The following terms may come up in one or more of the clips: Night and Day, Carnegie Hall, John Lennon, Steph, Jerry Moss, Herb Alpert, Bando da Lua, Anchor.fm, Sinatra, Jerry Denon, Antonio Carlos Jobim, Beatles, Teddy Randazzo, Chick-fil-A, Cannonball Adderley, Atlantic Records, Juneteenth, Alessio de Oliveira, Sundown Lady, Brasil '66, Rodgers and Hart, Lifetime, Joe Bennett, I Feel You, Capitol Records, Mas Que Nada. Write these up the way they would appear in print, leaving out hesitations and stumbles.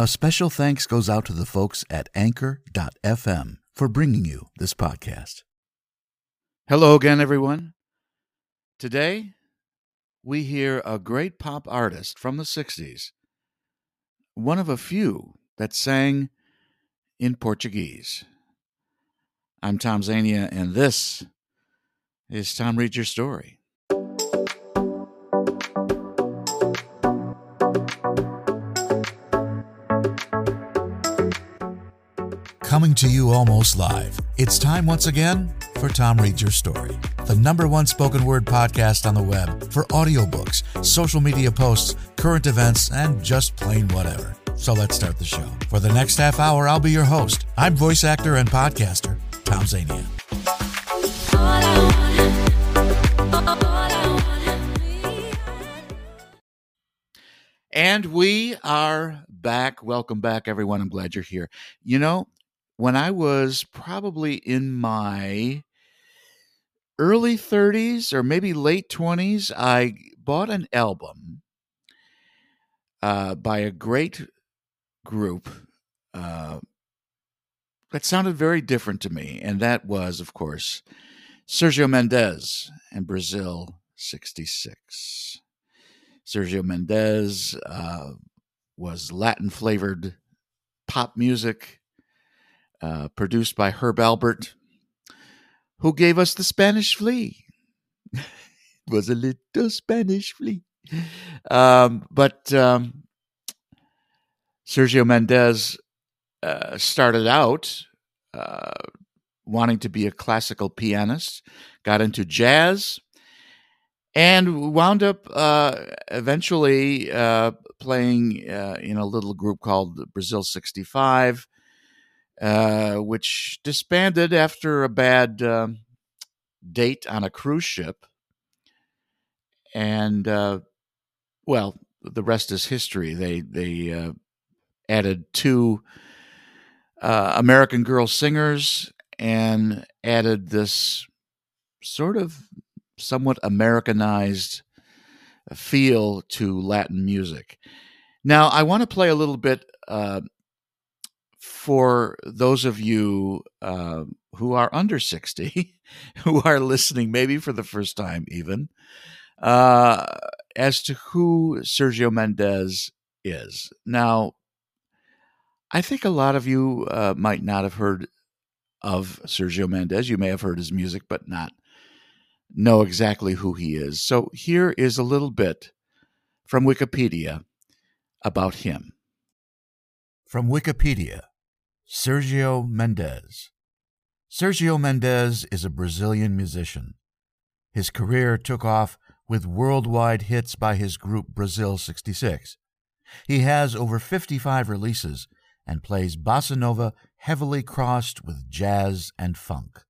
A special thanks goes out to the folks at Anchor.fm for bringing you this podcast. Hello again, everyone. Today, we hear a great pop artist from the 60s, one of a few that sang in Portuguese. I'm Tom Zania, and this is Tom Read Your Story. Coming to you almost live, it's time once again for Tom Read Your Story, the #1 spoken word podcast on the web for audiobooks, social media posts, current events, and just plain whatever. So let's start the show. For the next half hour, I'll be your host. I'm voice actor and podcaster, Tom Zania. And we are back. Welcome back, everyone. I'm glad you're here. You know, when I was probably in my early 30s or maybe late 20s, I bought an album by a great group that sounded very different to me. And that was, of course, Sergio Mendes and Brasil '66. Sergio Mendes was Latin-flavored pop music, produced by Herb Alpert, who gave us the Spanish Flea. It was a little Spanish flea. But Sergio Mendes started out wanting to be a classical pianist, got into jazz, and wound up eventually playing in a little group called Brasil '65, which disbanded after a bad date on a cruise ship. And, well, the rest is history. They added two American girl singers and added this sort of somewhat Americanized feel to Latin music. Now, I want to play a little bit for those of you who are under 60, who are listening maybe for the first time even, as to who Sergio Mendes is. Now, I think a lot of you might not have heard of Sergio Mendes. You may have heard his music, but not know exactly who he is. So here is a little bit from Wikipedia about him. From Wikipedia, Sergio Mendes. Sergio Mendes is a Brazilian musician. His career took off with worldwide hits by his group Brasil '66. He has over 55 releases and plays bossa nova heavily crossed with jazz and funk.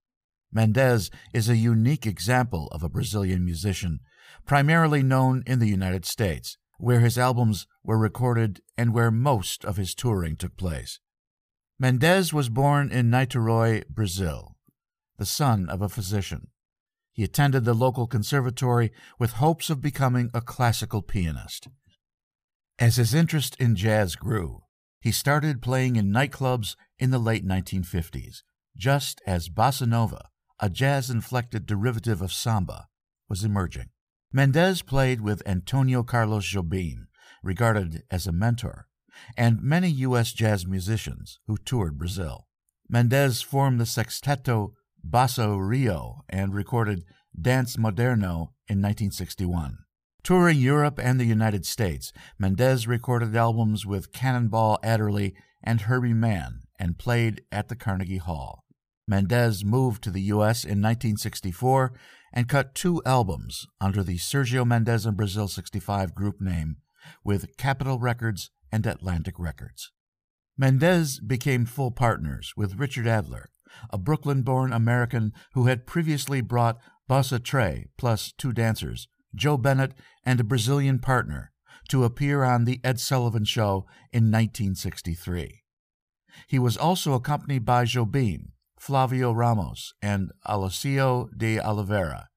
Mendes is a unique example of a Brazilian musician, primarily known in the United States, where his albums were recorded and where most of his touring took place. Mendes was born in Niterói, Brazil, the son of a physician. He attended the local conservatory with hopes of becoming a classical pianist. As his interest in jazz grew, he started playing in nightclubs in the late 1950s, just as bossa nova, a jazz-inflected derivative of samba, was emerging. Mendes played with Antonio Carlos Jobim, regarded as a mentor, and many U.S. jazz musicians who toured Brazil. Mendes formed the sexteto Bossa Rio and recorded Dance Moderno in 1961. Touring Europe and the United States, Mendes recorded albums with Cannonball Adderley and Herbie Mann and played at the Carnegie Hall. Mendes moved to the U.S. in 1964 and cut two albums under the Sergio Mendes and Brasil '65 group name with Capitol Records and Atlantic Records. Mendes became full partners with Richard Adler, a Brooklyn-born American who had previously brought Bossa Tre plus two dancers, Joe Bennett and a Brazilian partner, to appear on The Ed Sullivan Show in 1963. He was also accompanied by Jobim, Flavio Ramos, and Alessio de Oliveira,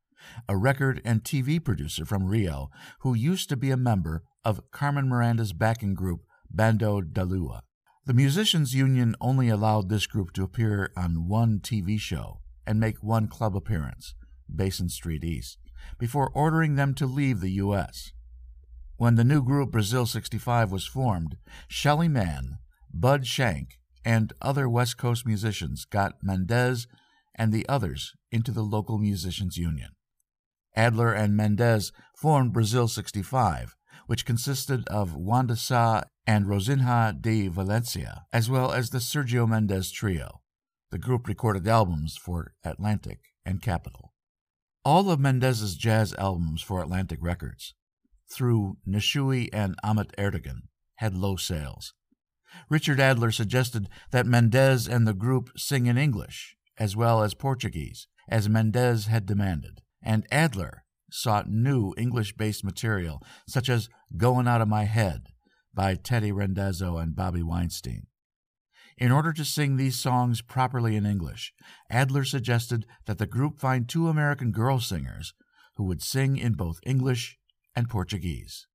a record and TV producer from Rio who used to be a member of Carmen Miranda's backing group, Bando da Lua. The Musicians Union only allowed this group to appear on one TV show and make one club appearance, Basin Street East, before ordering them to leave the U.S. When the new group Brasil '65 was formed, Shelley Mann, Bud Shank, and other West Coast musicians got Mendes and the others into the local musicians union. Adler and Mendes formed Brasil '65, which consisted of Wanda Sa and Rosinha de Valencia, as well as the Sergio Mendes Trio. The group recorded albums for Atlantic and Capitol. All of Mendes's jazz albums for Atlantic Records, through Nishui and Ahmet Ertegun, had low sales. Richard Adler suggested that Mendes and the group sing in English, as well as Portuguese, as Mendes had demanded, and Adler sought new English-based material, such as Goin' Out of My Head by Teddy Randazzo and Bobby Weinstein. In order to sing these songs properly in English, Adler suggested that the group find two American girl singers who would sing in both English and Portuguese.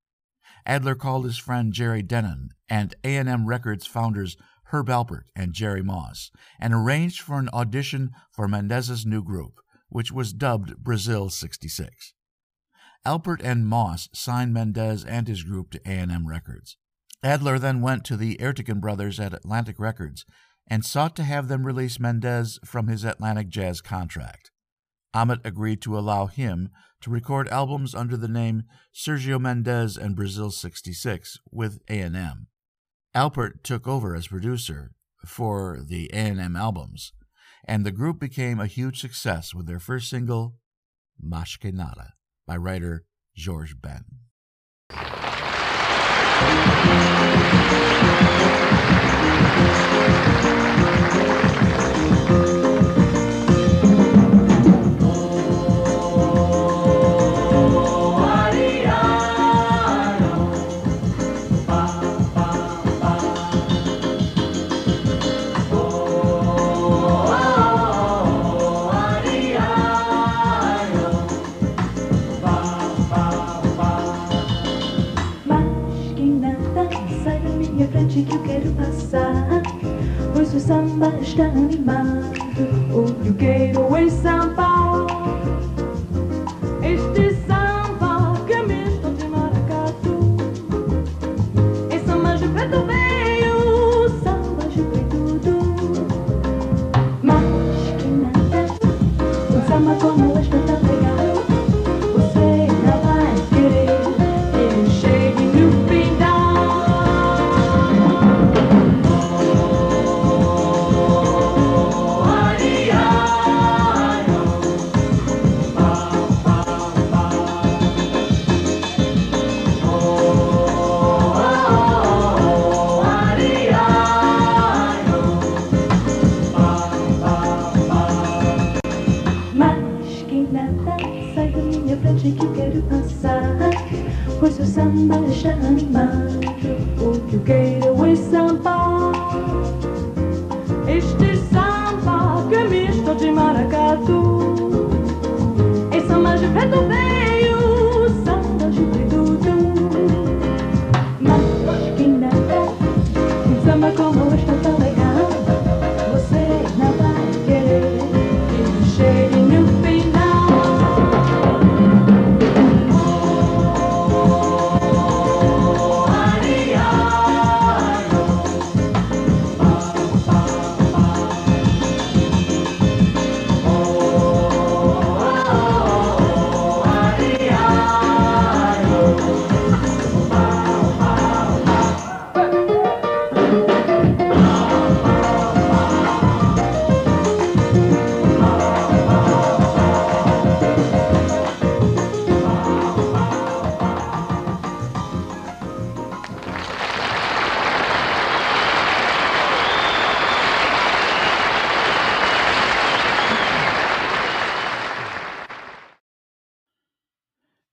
Adler called his friend Jerry Denon and A&M Records founders Herb Alpert and Jerry Moss and arranged for an audition for Mendes's new group, which was dubbed Brasil '66. Alpert and Moss signed Mendes and his group to A&M Records. Adler then went to the Ertegun brothers at Atlantic Records and sought to have them release Mendes from his Atlantic Jazz contract. Ahmet agreed to allow him to record albums under the name Sergio Mendes and Brasil '66 with A&M. Alpert took over as producer for the A&M albums, and the group became a huge success with their first single, Mas Que Nada, by writer George Batten.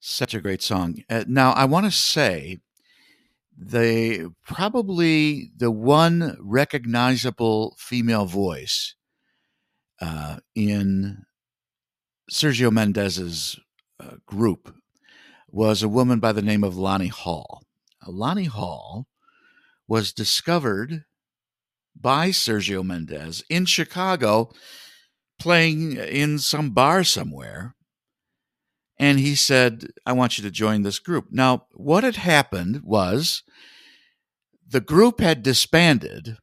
Such a great song. Now, I want to say probably the one recognizable female voice in Sergio Mendes's group was a woman by the name of Lani Hall. Lani Hall was discovered by Sergio Mendes in Chicago playing in some bar somewhere. And he said, I want you to join this group. Now, what had happened was the group had disbanded,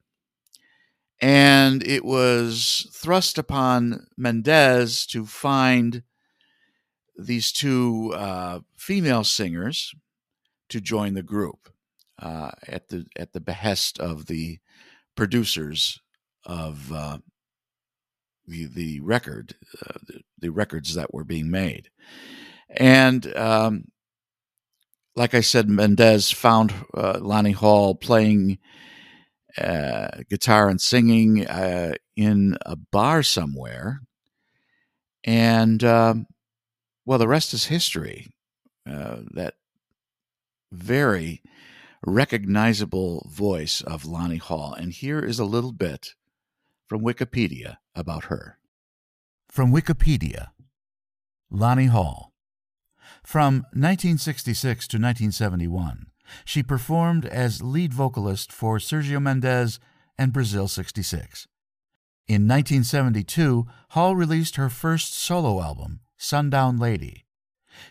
and it was thrust upon Mendes to find these two female singers to join the group at the behest of the producers of the record, the records that were being made. And like I said, Mendes found Lani Hall playing guitar and singing in a bar somewhere. And, well, the rest is history. That very recognizable voice of Lani Hall. And here is a little bit from Wikipedia about her. From Wikipedia, Lani Hall. From 1966 to 1971, she performed as lead vocalist for Sergio Mendes and Brasil '66. In 1972, Hall released her first solo album, Sundown Lady.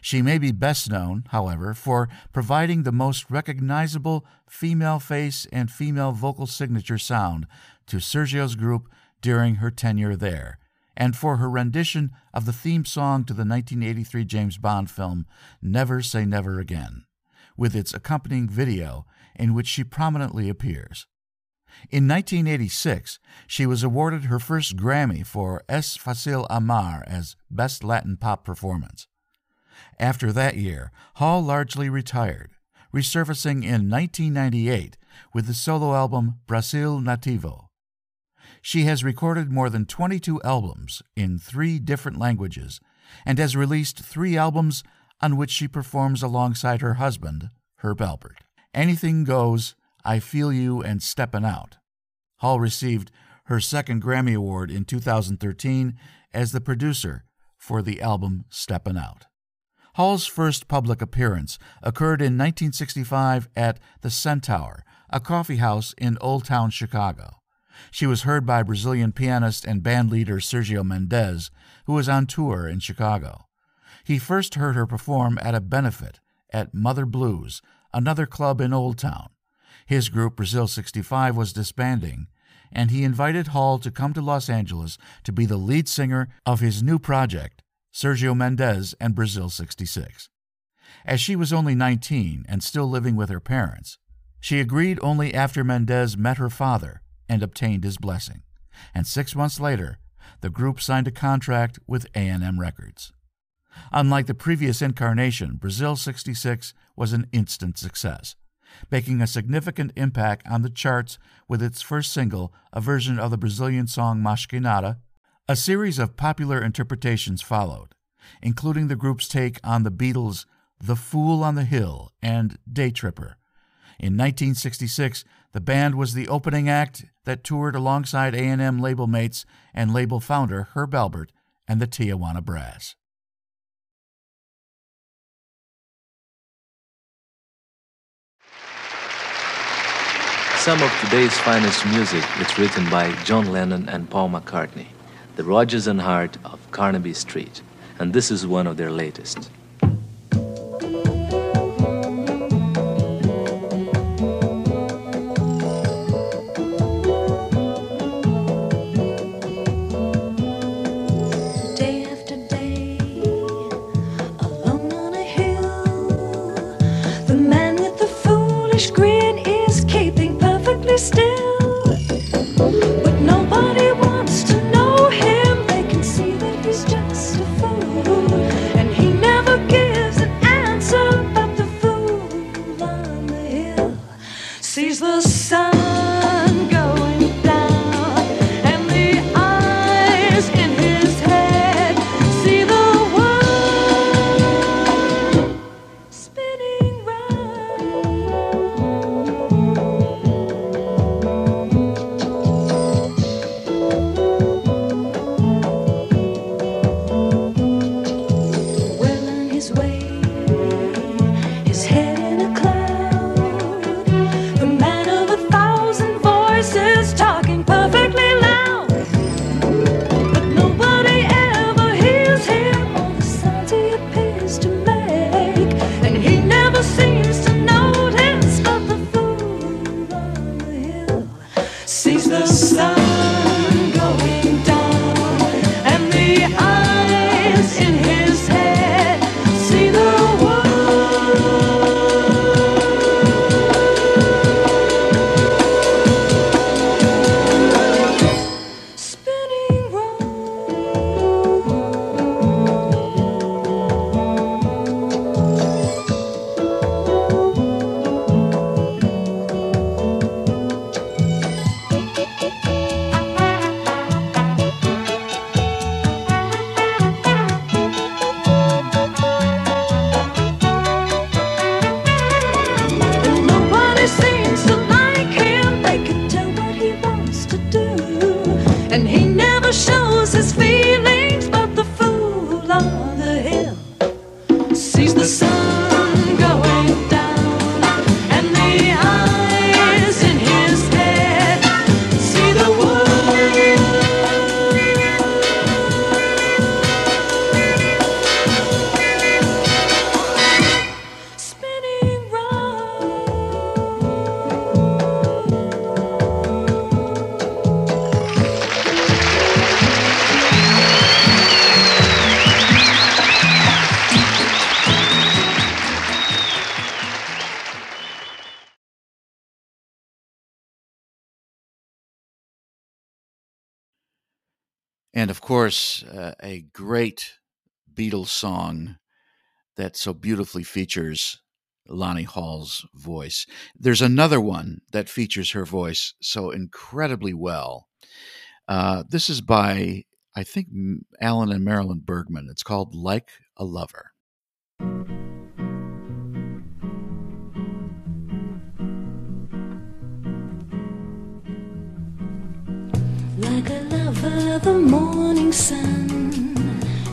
She may be best known, however, for providing the most recognizable female face and female vocal signature sound to Sergio's group during her tenure there, and for her rendition of the theme song to the 1983 James Bond film Never Say Never Again, with its accompanying video in which she prominently appears. In 1986, she was awarded her first Grammy for Es Fácil Amar as Best Latin Pop Performance. After that year, Hall largely retired, resurfacing in 1998 with the solo album Brasil Nativo. She has recorded more than 22 albums in 3 different languages and has released 3 albums on which she performs alongside her husband, Herb Alpert. Anything Goes, I Feel You, and Steppin' Out. Hall received her second Grammy Award in 2013 as the producer for the album Steppin' Out. Hall's first public appearance occurred in 1965 at The Centaur, a coffee house in Old Town Chicago. She was heard by Brazilian pianist and band leader Sergio Mendes, who was on tour in Chicago. He first heard her perform at a benefit at Mother Blues, another club in Old Town. His group, Brasil '65, was disbanding, and he invited Hall to come to Los Angeles to be the lead singer of his new project, Sergio Mendes and Brasil '66. As she was only 19 and still living with her parents, she agreed only after Mendes met her father and obtained his blessing. And 6 months later, the group signed a contract with A&M Records. Unlike the previous incarnation, Brasil '66 was an instant success, making a significant impact on the charts with its first single, a version of the Brazilian song Mas Que Nada. A series of popular interpretations followed, including the group's take on the Beatles' The Fool on the Hill and Day Tripper. In 1966, the band was the opening act that toured alongside A&M label mates and label founder Herb Alpert and the Tijuana Brass. Some of today's finest music is written by John Lennon and Paul McCartney, the Rodgers and Hart of Carnaby Street, and this is one of their latest. His head in a cloud, the man of a thousand. And, of course, a great Beatles song that so beautifully features Lani Hall's voice. There's another one that features her voice so incredibly well. This is by, I think, Alan and Marilyn Bergman. It's called Like a Lover. Like a lover, the morning sun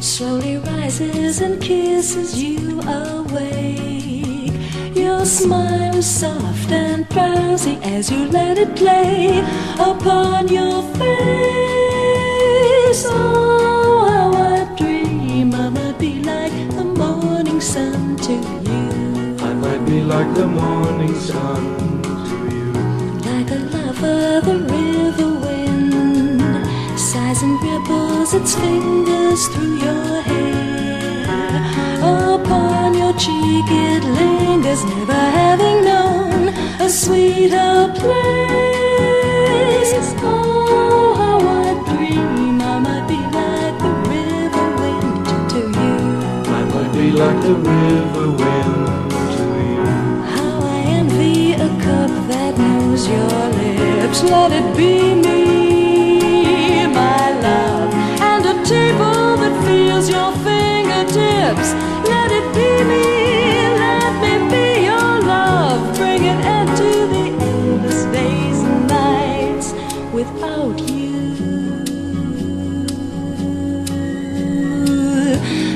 slowly rises and kisses you awake. Your smile is soft and drowsy as you let it play upon your face. Oh, how I dream I might be like the morning sun to you. I might be like the morning sun to you. Like a lover, the river sighs and ripples its fingers through your hair. Upon your cheek it lingers, never having known a sweeter place. Oh, how I dream I might be like the river wind to you. I might be like the river wind to you. How I envy a cup that knows your lips. Let it be me, table that feels your fingertips. Let it be me, let me be your love. Bring an end to the endless days and nights without you.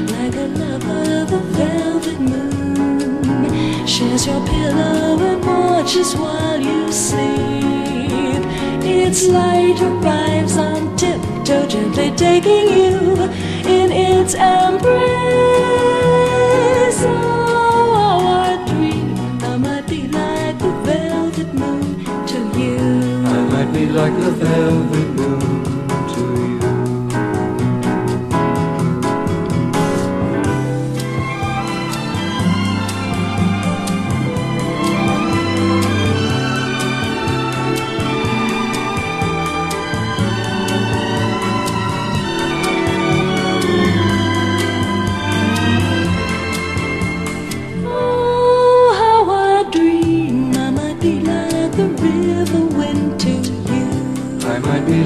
Like a lover, the velvet moon shares your pillow and watches while you sleep. Its light arrives on tiptoe, gently taking you in its embrace. Oh, how I dream I might be like the velvet moon to you. I might be like the velvet moon to you.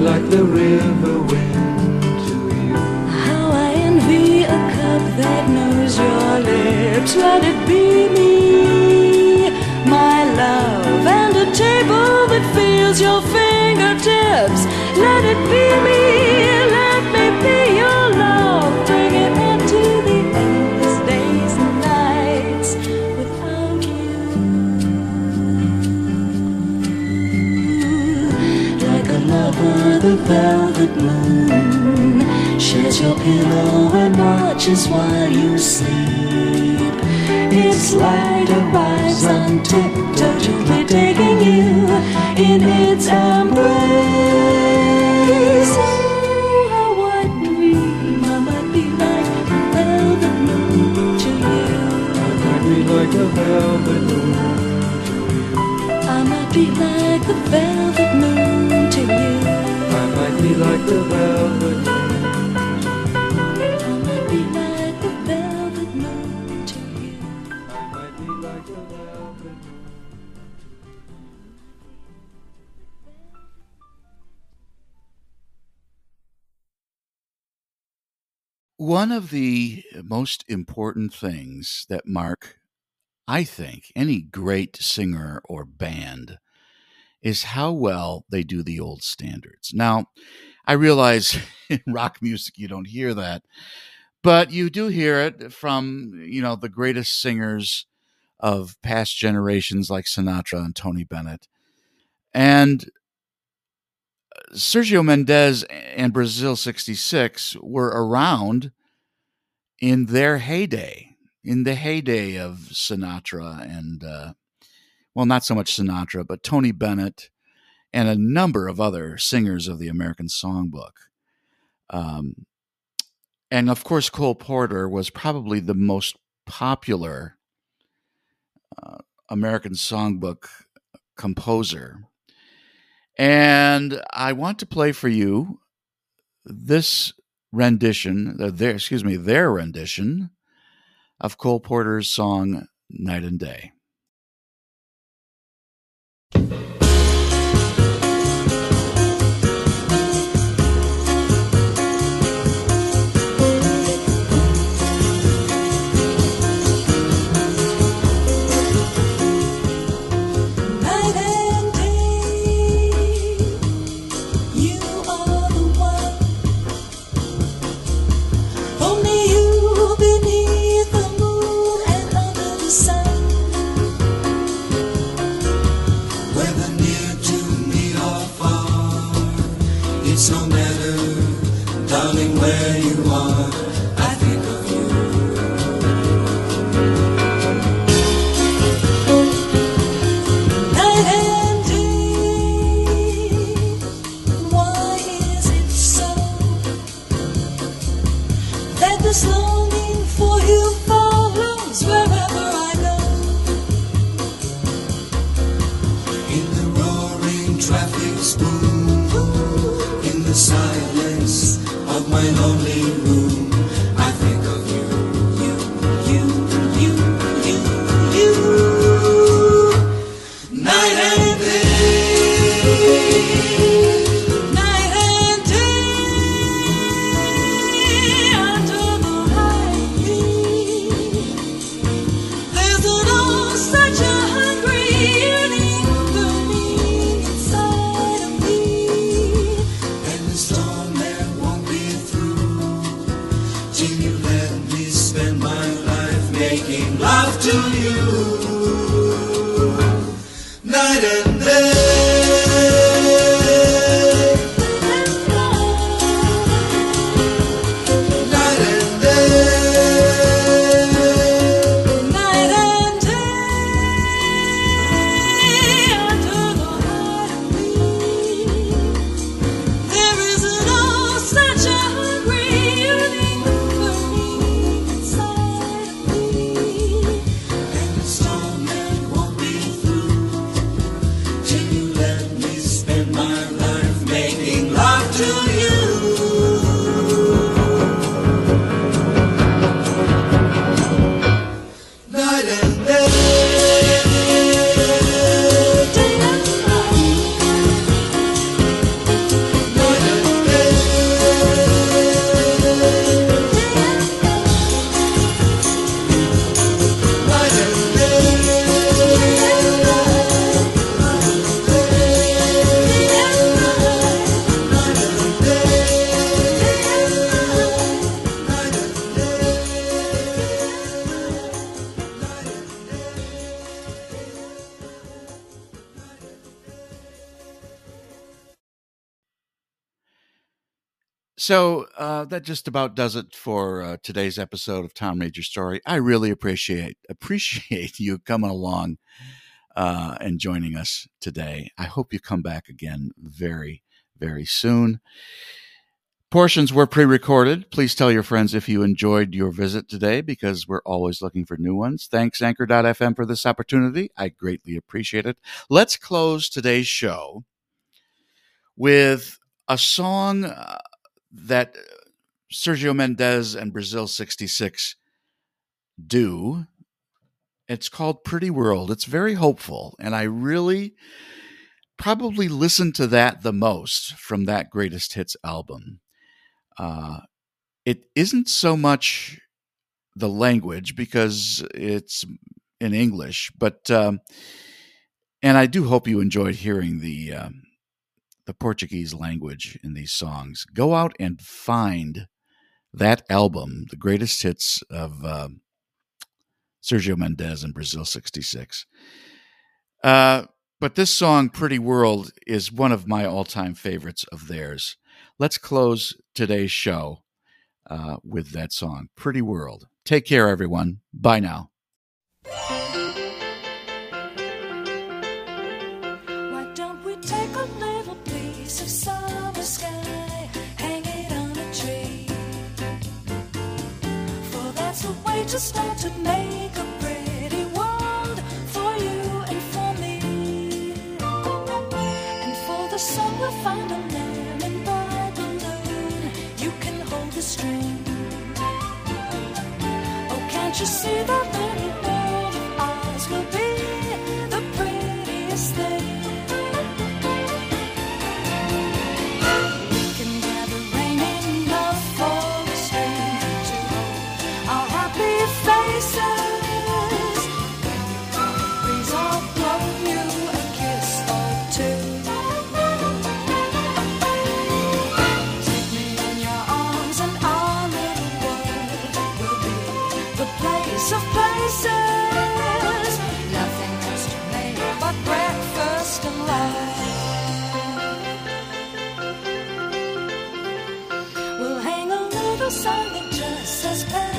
Like the river wind to you. How I envy a cup that knows your lips. Let it be me, my love, and a table that feels your fingertips. Let it be me, let me be your love. Bring it into the endless days and nights without you. Like a lover, the velvet moon shares your pillow and watches while you sleep. Its light arrives on tiptoe, gently taking you in its embrace. Oh, what dream I might be like a velvet moon to you. I might be like a velvet moon to you. I might be like the velvet moon to you. I might be like the velvet moon. One of the most important things that mark, I think, any great singer or band is how well they do the old standards. Now, I realize in rock music you don't hear that, but you do hear it from, you know, the greatest singers of past generations like Sinatra and Tony Bennett. And Sergio Mendes and Brasil '66 were around in their heyday, in the heyday of Sinatra and, well, not so much Sinatra, but Tony Bennett and a number of other singers of the American Songbook. And, of course, Cole Porter was probably the most popular American Songbook composer. And I want to play for you this rendition, their rendition of Cole Porter's song, Night and Day. So that just about does it for today's episode of Tom Reads Your Story. I really appreciate you coming along and joining us today. I hope you come back again very, very soon. Portions were pre-recorded. Please tell your friends if you enjoyed your visit today, because we're always looking for new ones. Thanks, Anchor.fm, for this opportunity. I greatly appreciate it. Let's close today's show with a song that Sergio Mendes and Brasil '66 do. It's called Pretty World. It's very hopeful, and I really probably listened to that the most from that Greatest Hits album. It isn't so much the language, because it's in English, but and I do hope you enjoyed hearing the Portuguese language in these songs. Go out and find that album, the Greatest Hits of Sergio Mendes and Brasil '66. But this song, Pretty World, is one of my all-time favorites of theirs. Let's close today's show with that song, Pretty World. Take care, everyone. Bye now. Why don't we take a little piece of summer sky, hang it on a tree? For that's the way to start to make a pretty world for you and for me. And for the sun we'll find a string. Oh, can't you see that little world of ours will be the prettiest thing? We can gather rain in the forest rain to our happy faces. When you come the breeze, I'll blow you a kiss or two. Of places, nothing else to make but breakfast and love. We'll hang a little something just as bad.